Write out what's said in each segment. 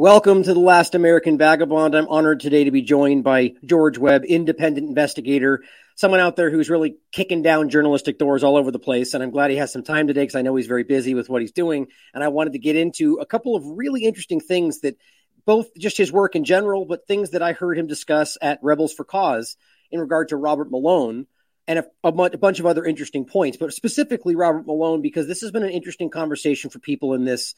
Welcome to The Last American Vagabond. I'm honored today to be joined by George Webb, independent investigator, someone out there who's really kicking down journalistic doors all over the place. And I'm glad he has some time today because I know he's very busy with what he's doing. And I wanted to get into a couple of really interesting things that both just his work in general, but things that I heard him discuss at Rebels for Cause in regard to Robert Malone and a bunch of other interesting points, but specifically Robert Malone, because this has been an interesting conversation for people in this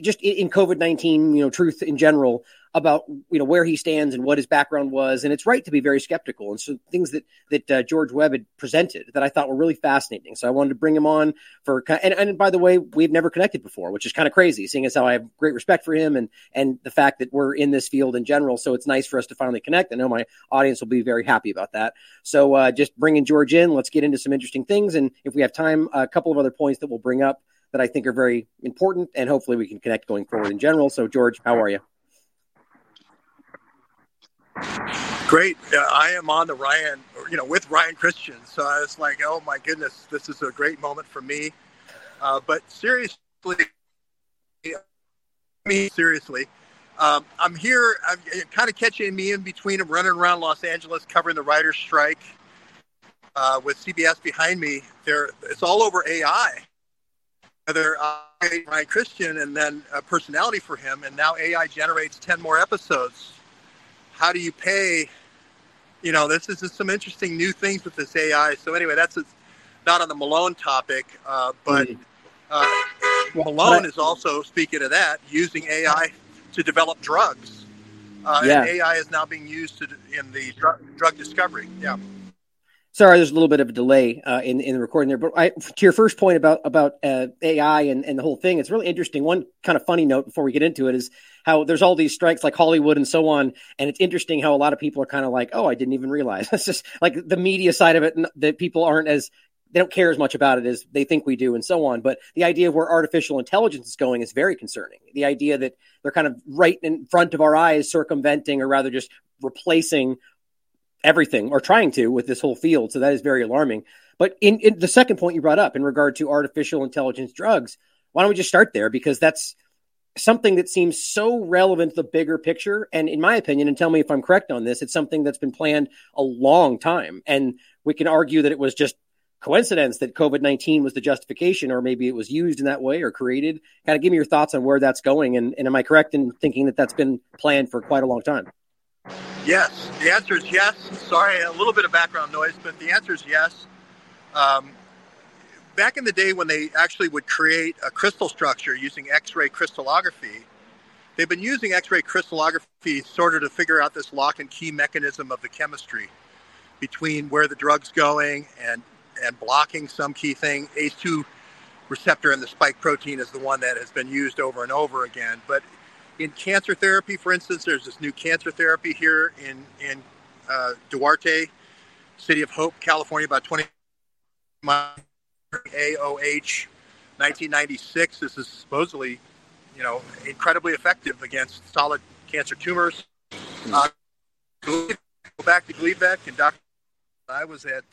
just in COVID-19, truth in general about, where he stands and what his background was. And it's right to be very skeptical. And so things that George Webb had presented that I thought were really fascinating. So I wanted to bring him on for, and by the way, we've never connected before, which is kind of crazy seeing as how I have great respect for him and the fact that we're in this field in general. So it's nice for us to finally connect. I know my audience will be very happy about that. So just bringing George in, let's get into some interesting things. And if we have time, a couple of other points that we'll bring up that I think are very important, and hopefully we can connect going forward in general. So, George, how are you? Great. I am on the with Ryan Christian. So I was like, oh, my goodness, this is a great moment for me. But seriously, I'm here. I'm kind of catching me in between. I'm running around Los Angeles covering the writer's strike with CBS behind me. It's all over AI. Whether I, Ryan Christian, and then a personality for him, and now AI generates 10 more episodes. How do you pay? This is just some interesting new things with this AI. So anyway, that's not on the Malone topic, but Malone is also, speaking of that, using AI to develop drugs. And AI is now being used in the drug discovery. Yeah. Sorry, there's a little bit of a delay in the recording there, but to your first point about AI and the whole thing, it's really interesting. One kind of funny note before we get into it is how there's all these strikes like Hollywood and so on, and it's interesting how a lot of people are kind of like, oh, I didn't even realize. It's just like the media side of it, that people they don't care as much about it as they think we do and so on. But the idea of where artificial intelligence is going is very concerning. The idea that they're kind of right in front of our eyes, circumventing or rather just replacing everything or trying to with this whole field. So that is very alarming. But in the second point you brought up in regard to artificial intelligence drugs, why don't we just start there? Because that's something that seems so relevant to the bigger picture. And in my opinion, and tell me if I'm correct on this, it's something that's been planned a long time. And we can argue that it was just coincidence that COVID-19 was the justification, or maybe it was used in that way or created. Kind of give me your thoughts on where that's going. And am I correct in thinking that that's been planned for quite a long time? Yes. The answer is yes. Sorry, a little bit of background noise, but the answer is yes. Back in the day when they actually would create a crystal structure using X-ray crystallography, they've been using X-ray crystallography sort of to figure out this lock and key mechanism of the chemistry between where the drug's going and blocking some key thing. ACE2 receptor and the spike protein is the one that has been used over and over again. But in cancer therapy, for instance, there's this new cancer therapy here in Duarte, City of Hope, California, about 20 miles, AOH, 1996. This is supposedly, incredibly effective against solid cancer tumors. Go back to Gleevec and Dr. I was at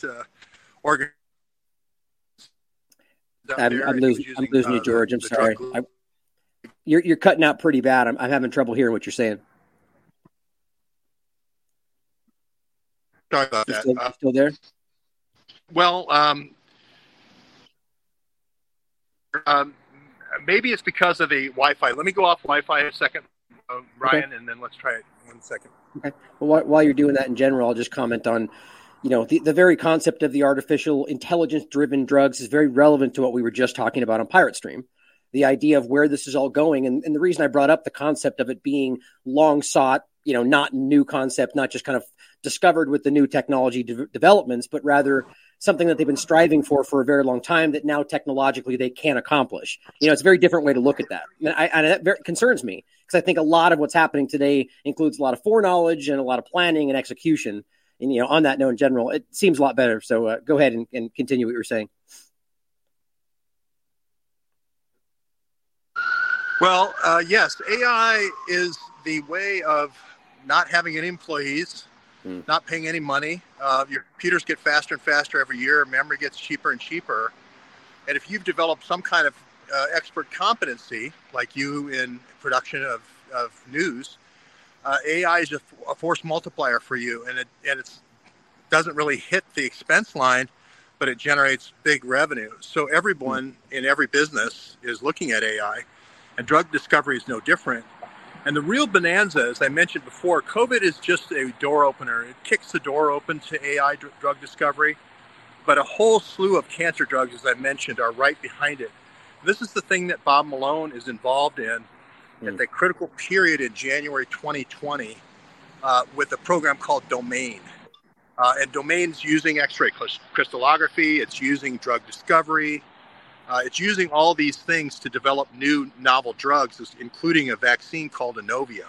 Oregon. I'm losing you, George. I'm sorry. You're cutting out pretty bad. I'm having trouble hearing what you're saying. Sorry about that. Still there? Well, maybe it's because of the Wi-Fi. Let me go off Wi-Fi a second, Ryan, okay. And then let's try it 1 second. Okay. Well, while you're doing that in general, I'll just comment on the very concept of the artificial intelligence-driven drugs is very relevant to what we were just talking about on Pirate Stream. The idea of where this is all going. And the reason I brought up the concept of it being long sought, not new concept, not just kind of discovered with the new technology developments, but rather something that they've been striving for a very long time that now technologically they can accomplish. It's a very different way to look at that. And that very concerns me because I think a lot of what's happening today includes a lot of foreknowledge and a lot of planning and execution. And, on that note in general, it seems a lot better. So go ahead and continue what you were saying. Well, yes, AI is the way of not having any employees, not paying any money. Your computers get faster and faster every year. Memory gets cheaper and cheaper. And if you've developed some kind of expert competency, like you in production of of news, AI is a force multiplier for you, and it doesn't really hit the expense line, but it generates big revenue. So everyone in every business is looking at AI, and drug discovery is no different. And the real bonanza, as I mentioned before, COVID is just a door opener. It kicks the door open to AI drug discovery, but a whole slew of cancer drugs, as I mentioned, are right behind it. This is the thing that Bob Malone is involved in at the critical period in January 2020 with a program called Domain. And Domain's using X-ray crystallography. It's using drug discovery. It's using all these things to develop new novel drugs, including a vaccine called Inovio.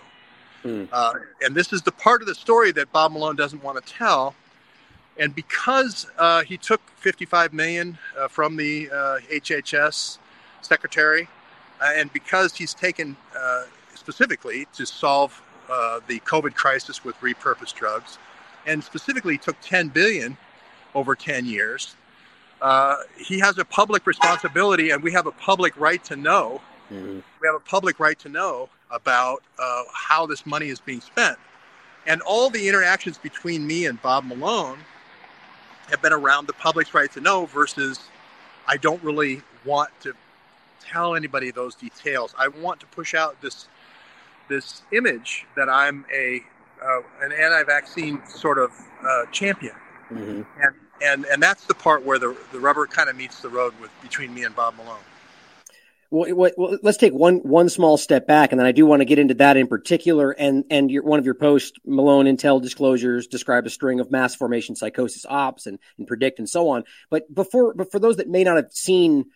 And this is the part of the story that Bob Malone doesn't want to tell. And because he took $55 million from the HHS secretary, and because he's taken specifically to solve the COVID crisis with repurposed drugs, and specifically took $10 billion over 10 years, he has a public responsibility, and we have a public right to know. We have a public right to know about how this money is being spent. And all the interactions between me and Bob Malone have been around the public's right to know versus I don't really want to tell anybody those details. I want to push out this image that I'm an anti-vaccine sort of champion. And that's the part where the rubber kind of meets the road between me and Bob Malone. Well, let's take one small step back, and then I do want to get into that in particular. And one of your posts, Malone Intel disclosures describe a string of mass formation psychosis ops and predict and so on. But for those that may not have seen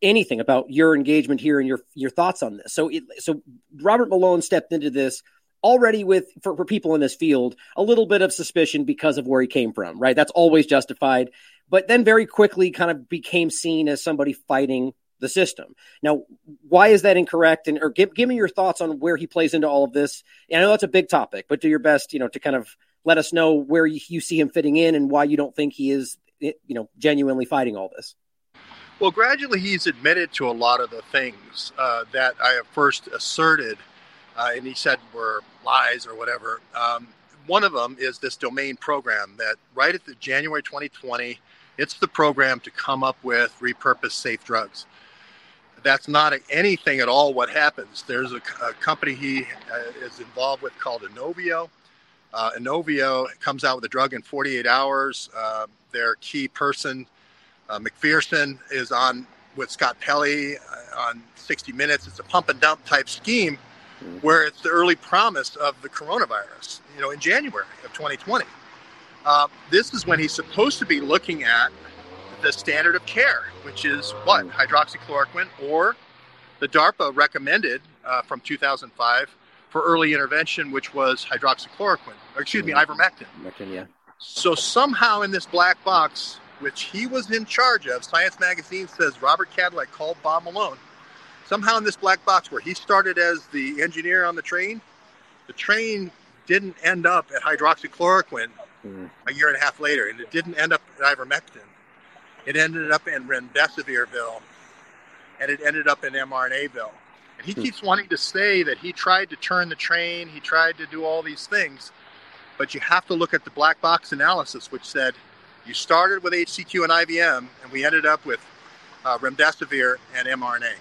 anything about your engagement here and your thoughts on this, so Robert Malone stepped into this already with, for people in this field, a little bit of suspicion because of where he came from, right? That's always justified. But then very quickly kind of became seen as somebody fighting the system. Now, why is that incorrect? And or give me your thoughts on where he plays into all of this. And I know that's a big topic, but do your best, to kind of let us know where you see him fitting in and why you don't think he is, genuinely fighting all this. Well, gradually he's admitted to a lot of the things that I have first asserted and he said were lies or whatever. One of them is this Domain program that right at the January 2020, it's the program to come up with repurposed safe drugs. That's not anything at all what happens. There's a company he is involved with called Inovio. Inovio comes out with a drug in 48 hours. Their key person, McPherson, is on with Scott Pelley on 60 Minutes. It's a pump and dump type scheme where it's the early promise of the coronavirus, in January of 2020. This is when he's supposed to be looking at the standard of care, which is what? Hydroxychloroquine or the DARPA recommended from 2005 for early intervention, which was Ivermectin. Ivermectin, yeah. So somehow in this black box, which he was in charge of, Science Magazine says Robert Cadillac called Bob Malone. Somehow in this black box where he started as the engineer on the train didn't end up at hydroxychloroquine a year and a half later, and it didn't end up at ivermectin. It ended up in Remdesivirville, and it ended up in mRNAville. And he keeps wanting to say that he tried to turn the train, he tried to do all these things, but you have to look at the black box analysis, which said you started with HCQ and IVM, and we ended up with Remdesivir and mRNA.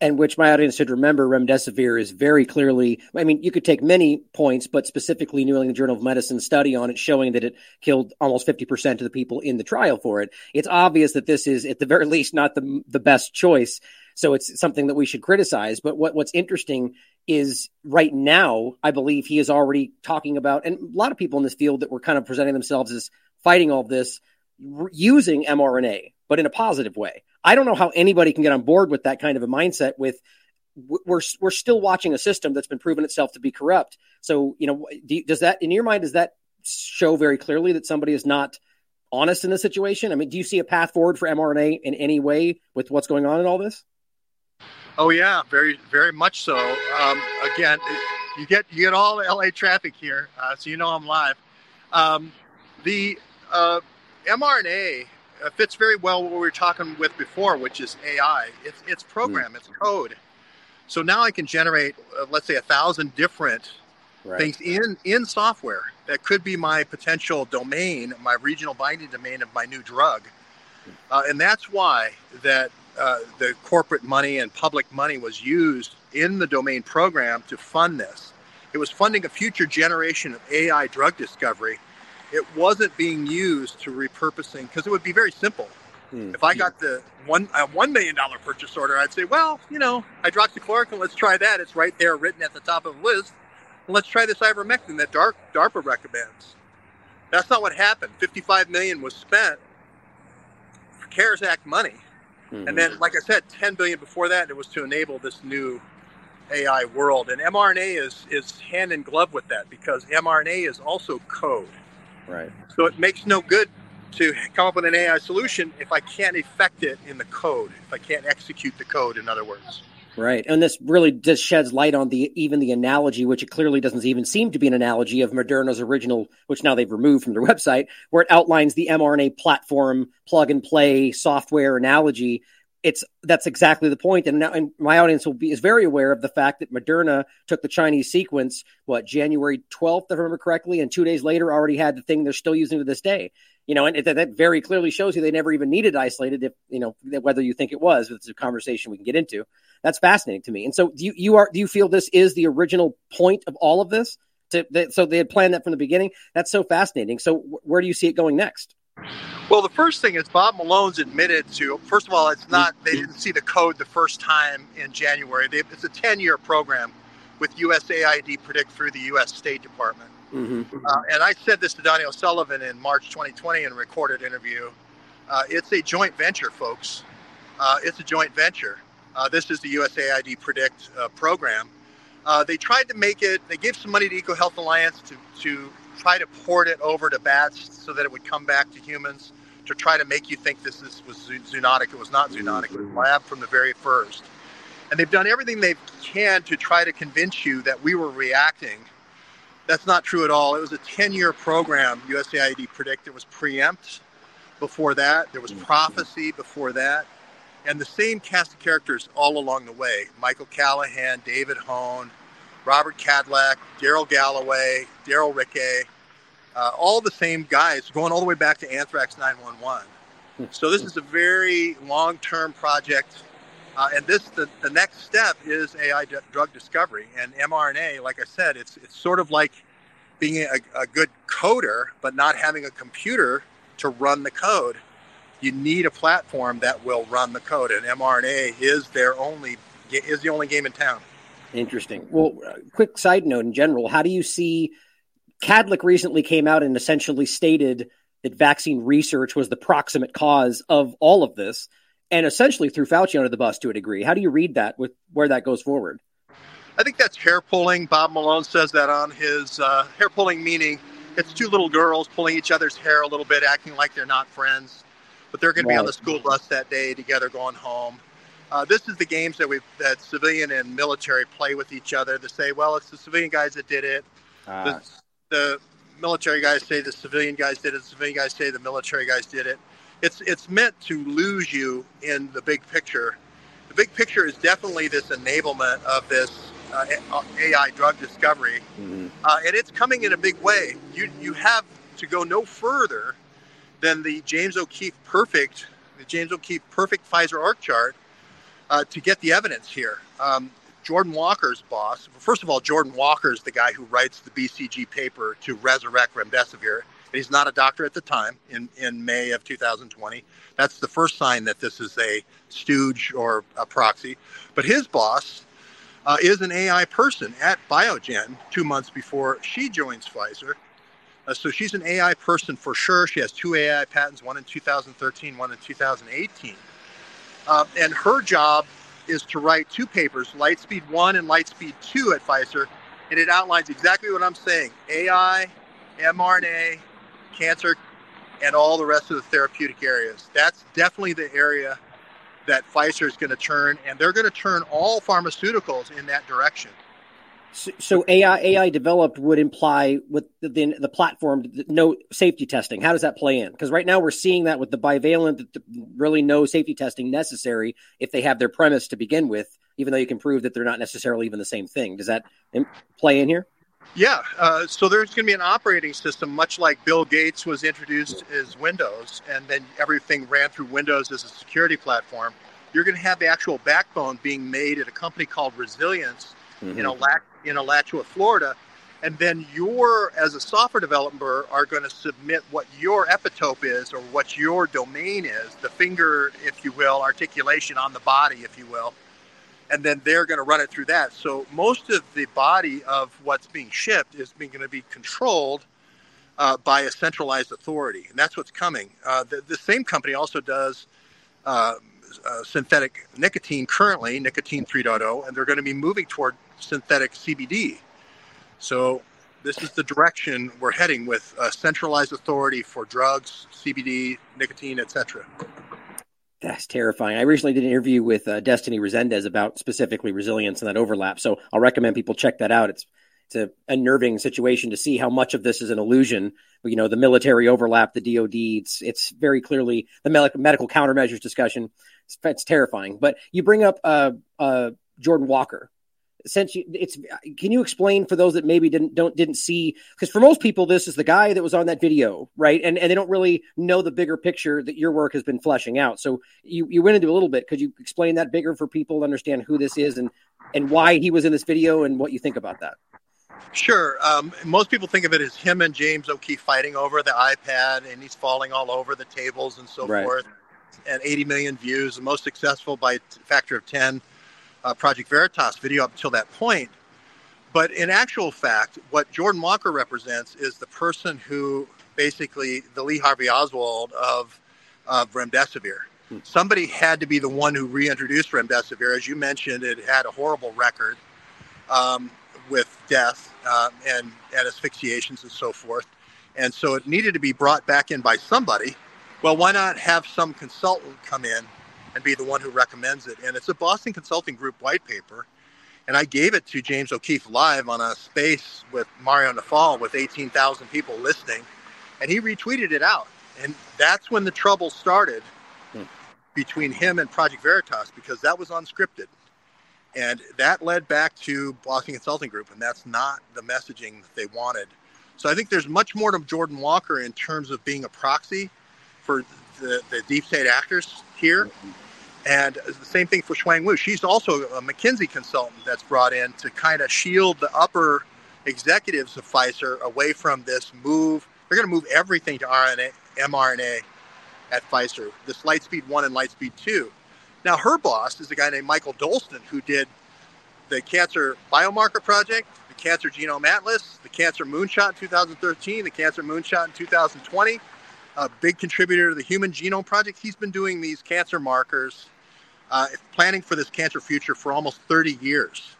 And which my audience should remember, remdesivir is very clearly, I mean, you could take many points, but specifically New England Journal of Medicine study on it showing that it killed almost 50% of the people in the trial for it. It's obvious that this is, at the very least, not the best choice. So it's something that we should criticize. But what's interesting is right now, I believe he is already talking about, and a lot of people in this field that were kind of presenting themselves as fighting all this, using mRNA, but in a positive way. I don't know how anybody can get on board with that kind of a mindset with we're still watching a system that's been proven itself to be corrupt. So, does that in your mind, does that show very clearly that somebody is not honest in this situation? I mean, do you see a path forward for mRNA in any way with what's going on in all this? Oh, yeah, very, very much so. Again, you get all the L.A. traffic here. So, I'm live. The mRNA fits very well what we were talking with before, which is AI. It's program, it's code. So now I can generate, let's say, 1,000 different things in software that could be my potential domain, my regional binding domain of my new drug. And that's why that the corporate money and public money was used in the Domain program to fund this. It was funding a future generation of AI drug discovery. It wasn't being used to repurposing, because it would be very simple. If I got the $1 million purchase order, I'd say, well, you know, hydroxychloroquine, let's try that. It's right there written at the top of the list. Let's try this ivermectin that DARPA recommends. That's not what happened. $55 million was spent for CARES Act money. And then, like I said, $10 billion before that, it was to enable this new AI world. And mRNA is hand in glove with that, because mRNA is also code. Right. So it makes no good to come up with an AI solution if I can't affect it in the code, if I can't execute the code, in other words. Right. And this really just sheds light on the analogy, which it clearly doesn't even seem to be an analogy, of Moderna's original, which now they've removed from their website, where it outlines the mRNA platform plug and play software analogy. That's exactly the point. And now, and my audience is very aware of the fact that Moderna took the Chinese sequence, January 12th, if I remember correctly, and 2 days later already had the thing they're still using to this day. You know, and that very clearly shows you they never even needed isolated, if, you know, whether you think it was. It's a conversation we can get into. That's fascinating to me. And so do you feel this is the original point of all of this? So they had planned that from the beginning. That's so fascinating. So where do you see it going next? Well, the first thing is Bob Malone's admitted to, first of all, they didn't see the code the first time in January. It's a 10-year program with USAID Predict through the U.S. State Department. And I said this to Donnie O'Sullivan in March 2020 in a recorded interview. It's a joint venture, folks. It's a joint venture. This is the USAID Predict program. They tried to make it, they gave some money to EcoHealth Alliance to try to port it over to bats so that it would come back to humans, to try to make you think this was zoonotic. It was not zoonotic. It was lab from the very first. And they've done everything they can to try to convince you that we were reacting. That's not true at all. It was a 10-year program, USAID Predict. There was Preempt before that. There was Prophecy before that. And the same cast of characters all along the way. Michael Callahan, David Hone, Robert Cadillac, Daryl Galloway, Daryl Rickey, all the same guys, going all the way back to Anthrax 911. So this is a very long-term project. And the next step is AI drug discovery and mRNA. Like I said, it's sort of like being a good coder, but not having a computer to run the code. You need a platform that will run the code, and mRNA is the only game in town. Interesting. Well, quick side note in general, how do you see Cadillac recently came out and essentially stated that vaccine research was the proximate cause of all of this, and essentially threw Fauci under the bus to a degree. How do you read that with where that goes forward? I think that's hair pulling. Bob Malone says that on his hair pulling, meaning it's two little girls pulling each other's hair a little bit, acting like they're not friends, but they're going to be on the school bus that day together going home. This is the games that civilian and military play with each other to say, well, it's the civilian guys that did it. The military guys say the civilian guys did it. The civilian guys say the military guys did it. It's meant to lose you in the big picture. The big picture is definitely this enablement of this AI drug discovery. And it's coming in a big way. You have to go no further than the James O'Keefe perfect Pfizer arc chart to get the evidence here. Jordan Walker's boss, first of all, Jordan Walker's the guy who writes the BCG paper to resurrect Remdesivir. He's not a doctor at the time in May of 2020. That's the first sign that this is a stooge or a proxy. But his boss is an AI person at Biogen 2 months before she joins Pfizer. So she's an AI person for sure. She has two AI patents, one in 2013, one in 2018. And her job is to write two papers, Lightspeed 1 and Lightspeed 2 at Pfizer. And it outlines exactly what I'm saying. AI, mRNA, cancer, and all the rest of the therapeutic areas. That's definitely the area that Pfizer is going to turn, and they're going to turn all pharmaceuticals in that direction. So AI developed would imply with the platform no safety testing. How does that play in? Because right now we're seeing that with the bivalent, that really no safety testing necessary if they have their premise to begin with, even though you can prove that they're not necessarily even the same thing. Does that play in here? Yeah. So there's going to be an operating system, much like Bill Gates was introduced as Windows, and then everything ran through Windows as a security platform. You're going to have the actual backbone being made at a company called Resilience, in Alachua, Florida, and then as a software developer, are going to submit what your epitope is or what your domain is, the finger, if you will, articulation on the body, if you will, and then they're going to run it through that. So most of the body of what's being shipped is going to be controlled by a centralized authority, and that's what's coming. The same company also does synthetic nicotine currently, nicotine 3.0, and they're going to be moving toward synthetic CBD. So this is the direction we're heading with a centralized authority for drugs, CBD, nicotine, etc. That's terrifying. I recently did an interview with Destiny Resendez about specifically Resilience and that overlap. So I'll recommend people check that out. It's an unnerving situation to see how much of this is an illusion. You know, the military overlap, the DOD, it's very clearly the medical countermeasures discussion. It's terrifying. But you bring up Jordan Walker. Can you explain for those that maybe didn't see? Because for most people, this is the guy that was on that video, right? And they don't really know the bigger picture that your work has been fleshing out. So you went into a little bit. Could you explain that bigger for people to understand who this is and why he was in this video and what you think about that? Sure. Most people think of it as him and James O'Keefe fighting over the iPad, and he's falling all over the tables and so forth. And 80 million views, the most successful by a factor of 10 Project Veritas video up until that point. But in actual fact, what Jordan Walker represents is the person who basically the Lee Harvey Oswald of Remdesivir. Somebody had to be the one who reintroduced Remdesivir. As you mentioned, it had a horrible record with death and asphyxiations and so forth. And so it needed to be brought back in by somebody. Well, why not have some consultant come in and be the one who recommends it? And it's a Boston Consulting Group white paper. And I gave it to James O'Keefe live on a space with Mario Nafal with 18,000 people listening. And he retweeted it out. And that's when the trouble started between him and Project Veritas, because that was unscripted. And that led back to Boston Consulting Group. And that's not the messaging that they wanted. So I think there's much more to Jordan Walker in terms of being a proxy for the deep state actors here. And the same thing for Shuang Wu. She's also a McKinsey consultant that's brought in to kind of shield the upper executives of Pfizer away from this move. They're going to move everything to mRNA at Pfizer, this Lightspeed 1 and Lightspeed 2. Now, her boss is a guy named Michael Dolston, who did the Cancer Biomarker Project, the Cancer Genome Atlas, the Cancer Moonshot in 2013, the Cancer Moonshot in 2020. A big contributor to the Human Genome Project. He's been doing these cancer markers, planning for this cancer future for almost 30 years.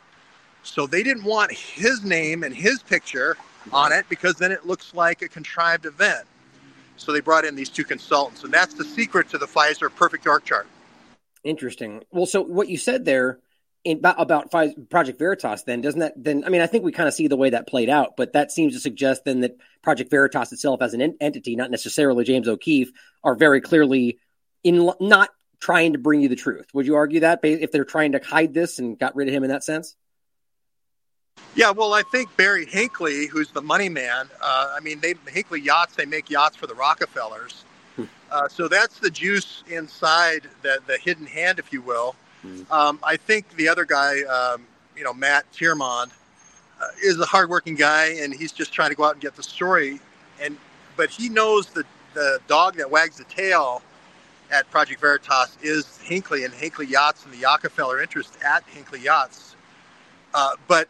So they didn't want his name and his picture on it, because then it looks like a contrived event. So they brought in these two consultants, and that's the secret to the Pfizer perfect arc chart. Interesting. Well, so what you said there about Project Veritas, then doesn't that then? I mean, I think we kind of see the way that played out, but that seems to suggest then that Project Veritas itself, as an entity, not necessarily James O'Keefe, are very clearly not trying to bring you the truth. Would you argue that if they're trying to hide this and got rid of him in that sense? Yeah, well, I think Barry Hinckley, who's the money man, Hinckley Yachts, they make yachts for the Rockefellers. So that's the juice inside the hidden hand, if you will. I think the other guy, Matt Tiermond, is a hardworking guy, and he's just trying to go out and get the story. But he knows that the dog that wags the tail at Project Veritas is Hinckley and Hinckley Yachts and the Rockefeller interest at Hinckley Yachts. But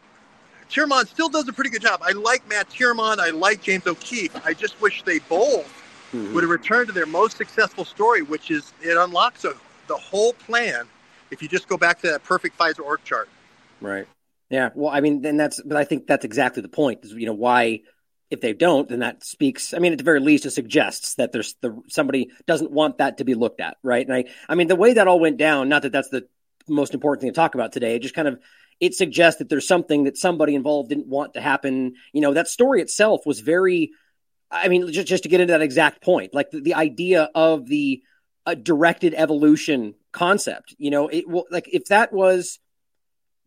Tiermond still does a pretty good job. I like Matt Tiermond. I like James O'Keefe. I just wish they both would have returned to their most successful story, which is it unlocks the whole plan. If you just go back to that perfect Pfizer org chart. Right. Yeah. Well, I mean, but I think that's exactly the point is, why, if they don't, then that speaks, I mean, at the very least, it suggests that there's somebody doesn't want that to be looked at. Right. And I mean, the way that all went down, not that that's the most important thing to talk about today. It just kind of it suggests that there's something that somebody involved didn't want to happen. You know, that story itself was very, I mean, just to get into that exact point, like the idea of the directed evolution concept, you know, it will, like if that was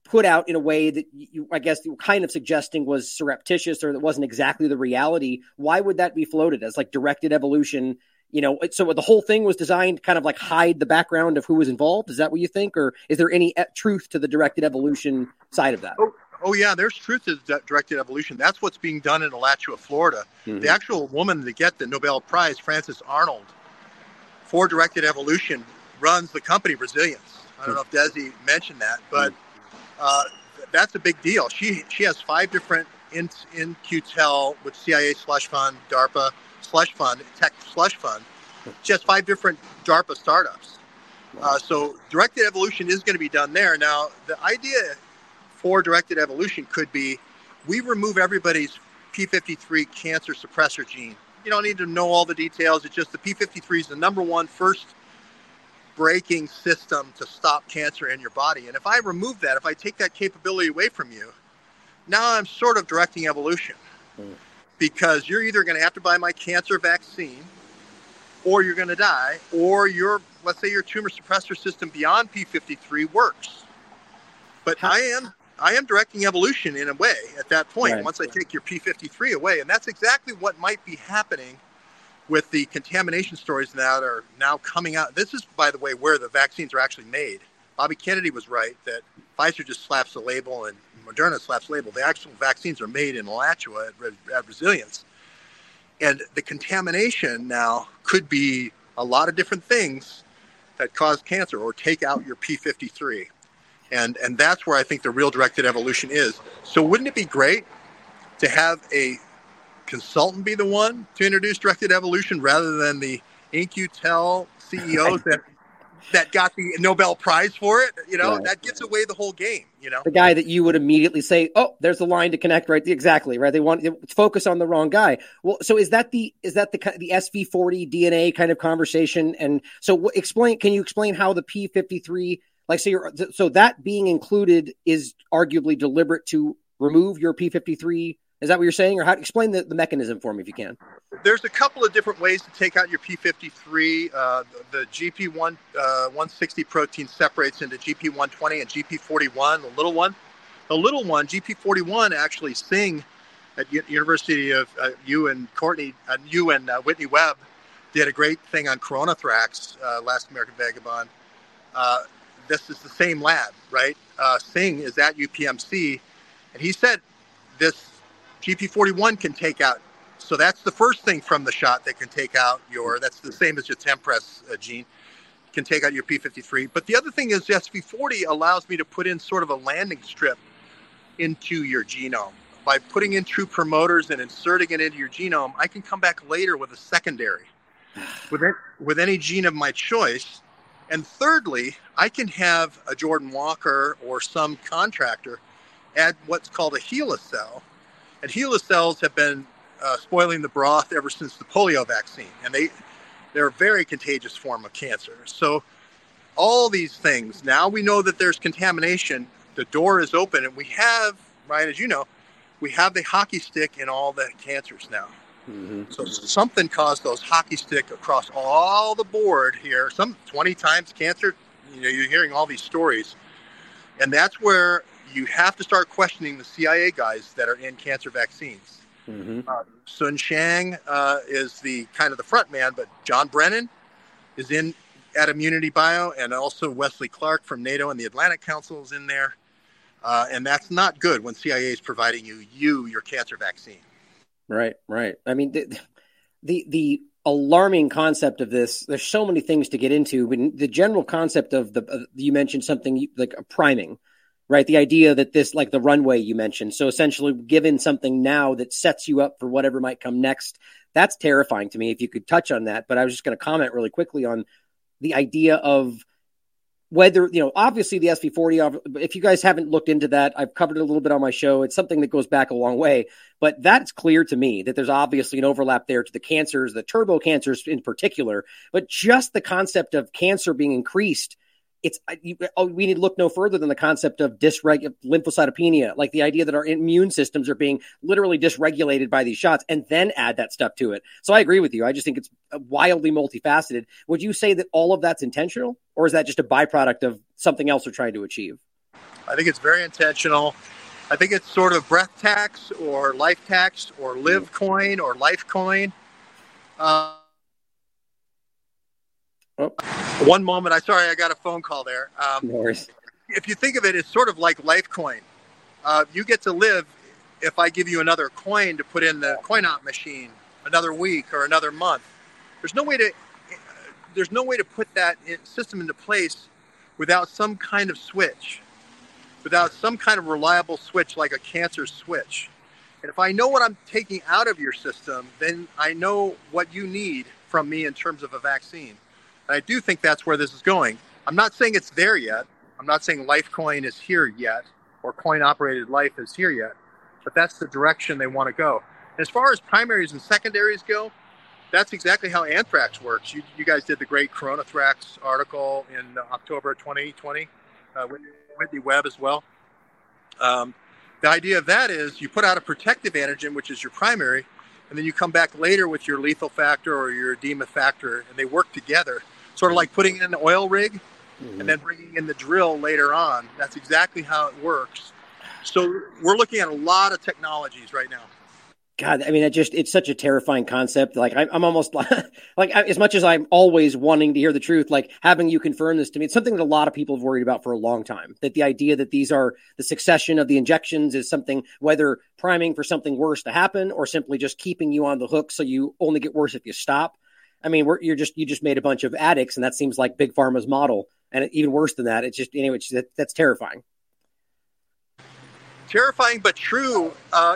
put out in a way that you, I guess you were kind of suggesting was surreptitious or that wasn't exactly the reality, why would that be floated as like directed evolution? You know, so the whole thing was designed to kind of like hide the background of who was involved. Is that what you think? Or is there any truth to the directed evolution side of that? Oh, yeah, there's truth to directed evolution. That's what's being done in Alachua, Florida. Mm-hmm. The actual woman that got the Nobel Prize, Frances Arnold, for directed evolution, runs the company Resilience. I don't know if Desi mentioned that, but that's a big deal. She has 5 different in QTEL, which CIA slush fund, DARPA slush fund, tech slush fund. She has 5 different DARPA startups. So directed evolution is going to be done there. Now, the idea for directed evolution could be we remove everybody's P53 cancer suppressor gene. You don't need to know all the details. It's just the P53 is the number one first braking system to stop cancer in your body. And if I remove that, if I take that capability away from you, now I'm sort of directing evolution because you're either going to have to buy my cancer vaccine or you're going to die, or your, let's say your tumor suppressor system beyond P53 works. But I am directing evolution in a way at that point, once I take your P53 away. And that's exactly what might be happening with the contamination stories that are now coming out. This is, by the way, where the vaccines are actually made. Bobby Kennedy was right that Pfizer just slaps a label and Moderna slaps a label. The actual vaccines are made in Alachua at Resilience. And the contamination now could be a lot of different things that cause cancer or take out your P53. And that's where I think the real directed evolution is. So wouldn't it be great to have a consultant be the one to introduce directed evolution rather than the InQtel CEOs that got the Nobel Prize for it? You know, that gets away the whole game, you know? The guy that you would immediately say, oh, there's the line to connect, right? Exactly, right? They want to focus on the wrong guy. Well, so is that the SV40 DNA kind of conversation? And so can you explain how the P53... Like, so that being included is arguably deliberate to remove your P53. Is that what you're saying? Or how to explain the mechanism for me if you can? There's a couple of different ways to take out your P53. The GP1 160 protein separates into GP120 and GP41, the little one. The little one, GP41, actually Singh at University of you and Courtney, you and Whitney Webb did a great thing on Coronathorax, Last American Vagabond. This is the same lab, right? Singh is at UPMC, and he said this GP41 can take out. So that's the first thing from the shot that can take out your, that's the same as your Tempress gene, can take out your P53. But the other thing is SV40 allows me to put in sort of a landing strip into your genome. By putting in true promoters and inserting it into your genome, I can come back later with a secondary, with any gene of my choice. And thirdly, I can have a Jordan Walker or some contractor add what's called a HeLa cell. And HeLa cells have been spoiling the broth ever since the polio vaccine. And they're a very contagious form of cancer. So all these things, now we know that there's contamination. The door is open. And we have, Ryan, as you know, we have the hockey stick in all the cancers now. Mm-hmm. So something caused those hockey stick across all the board here. Some 20 times cancer, you know, you're hearing all these stories. And that's where you have to start questioning the CIA guys that are in cancer vaccines. Mm-hmm. Sun Shang is the kind of the front man, but John Brennan is in at Immunity Bio, and also Wesley Clark from NATO and the Atlantic Council is in there. And that's not good when CIA is providing you your cancer vaccine. Right. I mean, the alarming concept of this, there's so many things to get into. But the general concept of you mentioned something like a priming, right? The idea that this, like the runway you mentioned. So essentially given something now that sets you up for whatever might come next, that's terrifying to me if you could touch on that. But I was just going to comment really quickly on the idea of whether, you know, obviously the SV40, if you guys haven't looked into that, I've covered it a little bit on my show. It's something that goes back a long way, but that's clear to me that there's obviously an overlap there to the cancers, the turbo cancers in particular, but just the concept of cancer being increased it's we need to look no further than the concept of lymphocytopenia, like the idea that our immune systems are being literally dysregulated by these shots, and then add that stuff to it. So I agree with you. I just think it's wildly multifaceted. Would you say that all of that's intentional, or is that just a byproduct of something else we're trying to achieve? I think it's very intentional. I think it's sort of breath tax or life tax or live coin or life coin. One moment. I got a phone call there. No worries. If you think of it, it's sort of like life coin. You get to live if I give you another coin to put in the coin op machine, another week or another month. There's no way to put that system into place without some kind of switch, without some kind of reliable switch like a cancer switch. And if I know what I'm taking out of your system, then I know what you need from me in terms of a vaccine. And I do think that's where this is going. I'm not saying it's there yet. I'm not saying LifeCoin is here yet or coin-operated life is here yet, but that's the direction they want to go. And as far as primaries and secondaries go, that's exactly how anthrax works. You guys did the great Coronathrax article in October 2020 with Whitney Webb as well. The idea of that is you put out a protective antigen, which is your primary, and then you come back later with your lethal factor or your edema factor, and they work together, sort of like putting in an oil rig and then bringing in the drill later on. That's exactly how it works. So we're looking at a lot of technologies right now. God, I mean, it's such a terrifying concept. Like, I'm almost like, as much as I'm always wanting to hear the truth, like having you confirm this to me, it's something that a lot of people have worried about for a long time, that the idea that these are the succession of the injections is something, whether priming for something worse to happen or simply just keeping you on the hook so you only get worse if you stop. I mean, you just made a bunch of addicts, and that seems like Big Pharma's model. And even worse than that, that's terrifying. Terrifying, but true.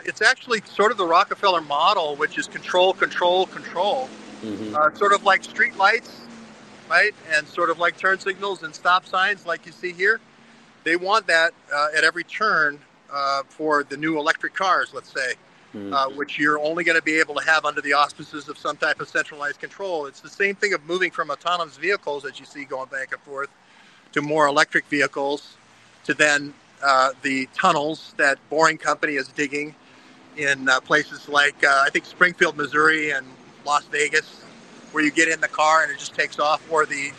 It's actually sort of the Rockefeller model, which is control, control, control. Mm-hmm. Sort of like street lights, right? And sort of like turn signals and stop signs like you see here. They want that at every turn for the new electric cars, let's say, which you're only going to be able to have under the auspices of some type of centralized control. It's the same thing of moving from autonomous vehicles, as you see going back and forth, to more electric vehicles, to then the tunnels that Boring Company is digging in places like, I think, Springfield, Missouri and Las Vegas, where you get in the car and it just takes off, or the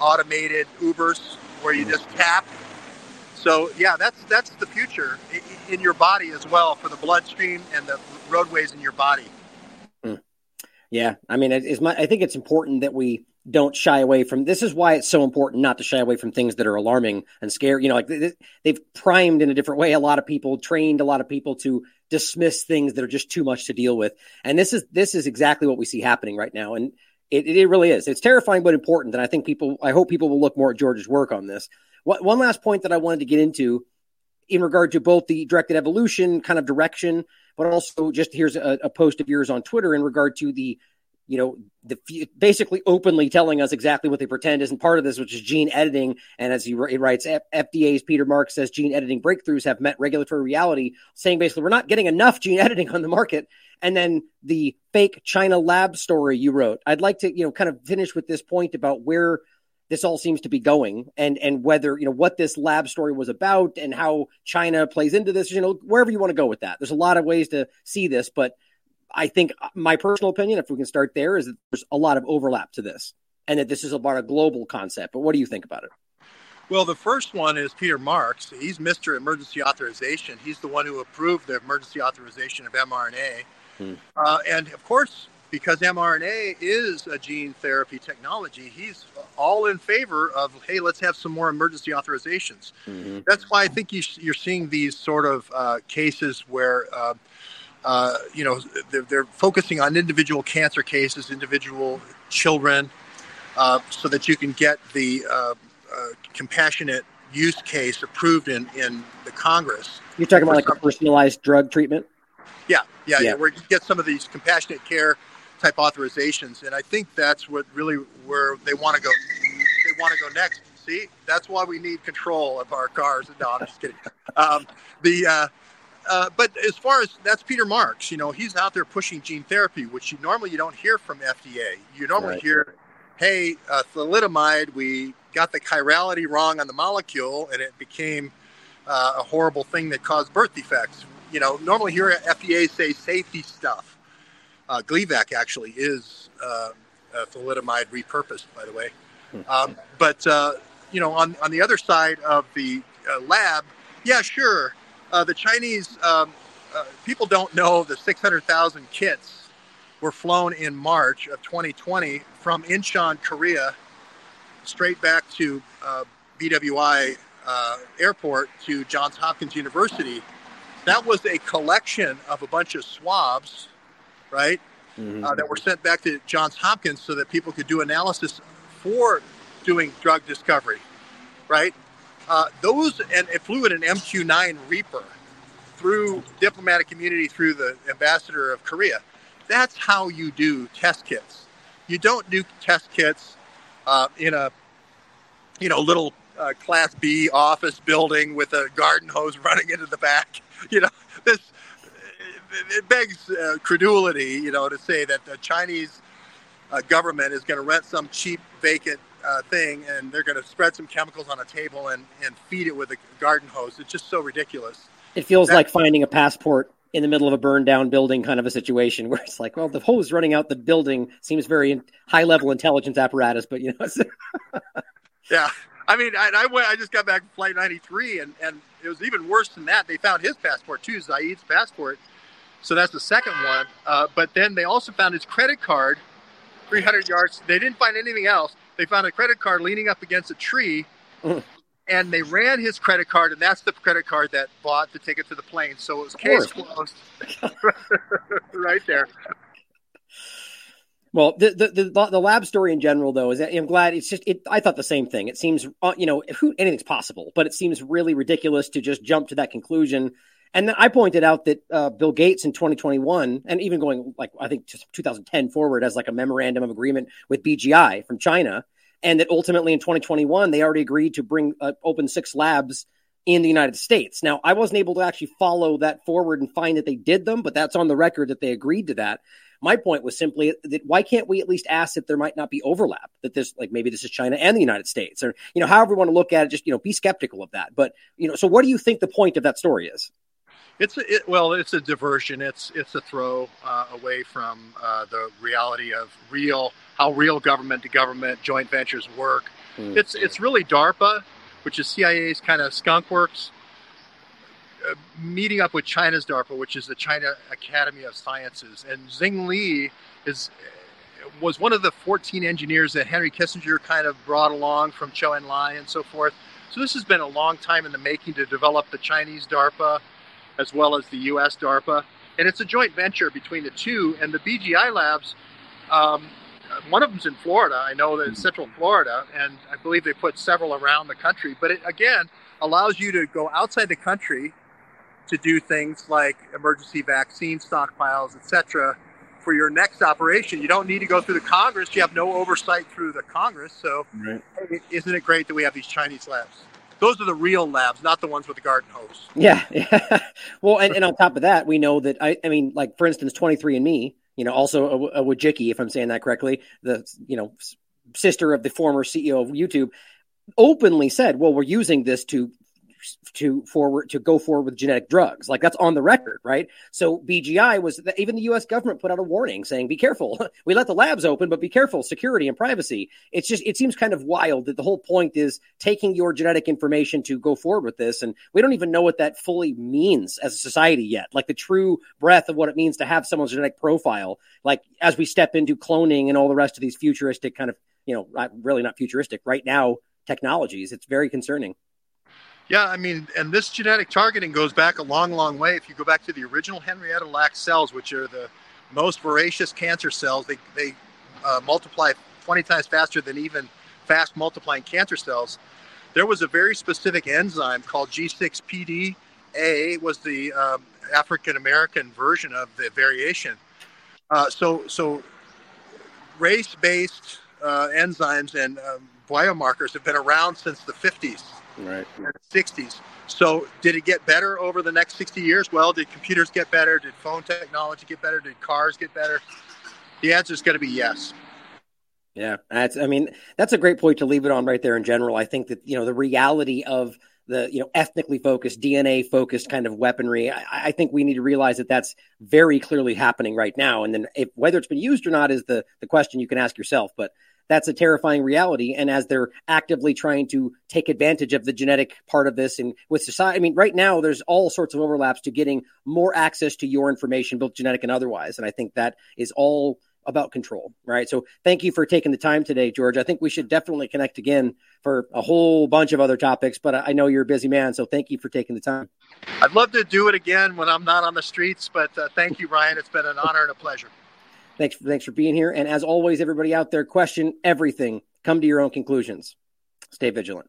automated Ubers where you just tap. So, yeah, that's the future in your body as well, for the bloodstream and the roadways in your body. Yeah, I mean, I think it's important that we don't shy away from, this is why it's so important not to shy away from things that are alarming and scary. You know, like they've primed in a different way. Trained a lot of people to dismiss things that are just too much to deal with. And this is exactly what we see happening right now. And it really is. It's terrifying, but important. And I hope people will look more at George's work on this. One last point that I wanted to get into in regard to both the directed evolution kind of direction, but also just here's a post of yours on Twitter in regard to basically openly telling us exactly what they pretend isn't part of this, which is gene editing. And as he writes, FDA's Peter Marks says gene editing breakthroughs have met regulatory reality, saying basically we're not getting enough gene editing on the market. And then the fake China lab story you wrote. I'd like to, kind of finish with this point about where this all seems to be going and whether, what this lab story was about and how China plays into this, wherever you want to go with that. There's a lot of ways to see this, but I think my personal opinion, if we can start there, is that there's a lot of overlap to this and that this is about a global concept. But what do you think about it? Well, the first one is Peter Marks. He's Mr. Emergency Authorization. He's the one who approved the emergency authorization of mRNA. And of course, because mRNA is a gene therapy technology, he's all in favor of, hey, let's have some more emergency authorizations. That's why I think you're seeing these sort of cases where they're focusing on individual cancer cases, individual children, so that you can get the compassionate use case approved in the Congress. You're talking about like a personalized drug treatment? Yeah. Where you get some of these compassionate care type authorizations. And I think that's what really where they want to go. They want to go next. See, that's why we need control of our cars. No, I'm just kidding. But as far as that's Peter Marks, he's out there pushing gene therapy, which normally you don't hear from FDA. You normally hear, hey, thalidomide, we got the chirality wrong on the molecule, and it became a horrible thing that caused birth defects. You know, normally here at FDA say safety stuff. Gleevec actually is thalidomide repurposed, by the way. But you know, on the other side of the lab, yeah, sure. The Chinese people don't know the 600,000 kits were flown in March of 2020 from Incheon, Korea, straight back to BWI airport to Johns Hopkins University. That was a collection of a bunch of swabs, right, that were sent back to Johns Hopkins so that people could do analysis for doing drug discovery, right? Those, and it flew in an MQ-9 Reaper through diplomatic community, through the ambassador of Korea. That's how you do test kits. You don't do test kits in a, you know, little Class B office building with a garden hose running into the back. You know, this, it begs credulity, you know, to say that the Chinese government is going to rent some cheap vacant thing, and they're going to spread some chemicals on a table and feed it with a garden hose. It's just so ridiculous. It feels like finding a passport in the middle of a burned down building kind of a situation where it's like, well, the hose running out the building seems very high level intelligence apparatus, but you know. Yeah. I mean, I just got back from Flight 93, and it was even worse than that. They found his passport, too, Zaid's passport. So that's the second one. But then they also found his credit card, 300 yards. They didn't find anything else. They found a credit card leaning up against a tree, and they ran his credit card, and that's the credit card that bought the ticket to the plane. So it was case closed right there. Well, the lab story in general, though, is that I'm glad it's just I thought the same thing. It seems, you know, anything's possible, but it seems really ridiculous to just jump to that conclusion. And then I pointed out that Bill Gates in 2021 and even going like I think just 2010 forward has like a memorandum of agreement with BGI from China. And that ultimately in 2021, they already agreed to bring open 6 labs in the United States. Now, I wasn't able to actually follow that forward and find that they did them, but that's on the record that they agreed to that. My point was simply that why can't we at least ask if there might not be overlap, that this, like maybe this is China and the United States, or, you know, however you want to look at it, just, you know, be skeptical of that. But, you know, so what do you think the point of that story is? Well, it's a diversion. It's a throw away from the reality of how real government to government joint ventures work. Mm-hmm. It's really DARPA, which is CIA's kind of skunk works, meeting up with China's DARPA, which is the China Academy of Sciences. And Xing Li was one of the 14 engineers that Henry Kissinger kind of brought along from Chou En-lai and so forth. So this has been a long time in the making to develop the Chinese DARPA as well as the U.S. DARPA. And it's a joint venture between the two. And the BGI labs, one of them's in Florida. I know that it's Central Florida, and I believe they put several around the country. But it, again, allows you to go outside the country to do things like emergency vaccine stockpiles, et cetera, for your next operation. You don't need to go through the Congress. You have no oversight through the Congress. So Isn't it great that we have these Chinese labs? Those are the real labs, not the ones with the garden hose. Yeah. Well, and on top of that, we know that, I mean, like, for instance, 23andMe, you know, also a Wojcicki, if I'm saying that correctly, the, you know, sister of the former CEO of YouTube, openly said, well, we're using this to go forward with genetic drugs. Like, that's on the record, right? So BGI was, even the U.S. government put out a warning saying, be careful. We let the labs open, but be careful, security and privacy. It's just, it seems kind of wild that the whole point is taking your genetic information to go forward with this. And we don't even know what that fully means as a society yet, like the true breadth of what it means to have someone's genetic profile, like as we step into cloning and all the rest of these futuristic kind of, you know, really not futuristic right now technologies. It's very concerning. Yeah, I mean, and this genetic targeting goes back a long, long way. If you go back to the original Henrietta Lacks cells, which are the most voracious cancer cells, they multiply 20 times faster than even fast multiplying cancer cells. There was a very specific enzyme called G6PD A, was the African-American version of the variation. So race-based enzymes and biomarkers have been around since the 50s. Right. And 60s. So did it get better over the next 60 years? Well, did computers get better? Did phone technology get better? Did cars get better? The answer is going to be yes. Yeah, that's a great point to leave it on right there in general. I think that, the reality of the, ethnically focused, DNA focused kind of weaponry, I think we need to realize that that's very clearly happening right now. And then whether it's been used or not is the question you can ask yourself. But that's a terrifying reality. And as they're actively trying to take advantage of the genetic part of this and with society, right now there's all sorts of overlaps to getting more access to your information, both genetic and otherwise. And I think that is all about control, right? So thank you for taking the time today, George. I think we should definitely connect again for a whole bunch of other topics, but I know you're a busy man, so thank you for taking the time. I'd love to do it again when I'm not on the streets, but thank you, Ryan. It's been an honor and a pleasure. Thanks for being here. And as always, everybody out there, question everything. Come to your own conclusions. Stay vigilant.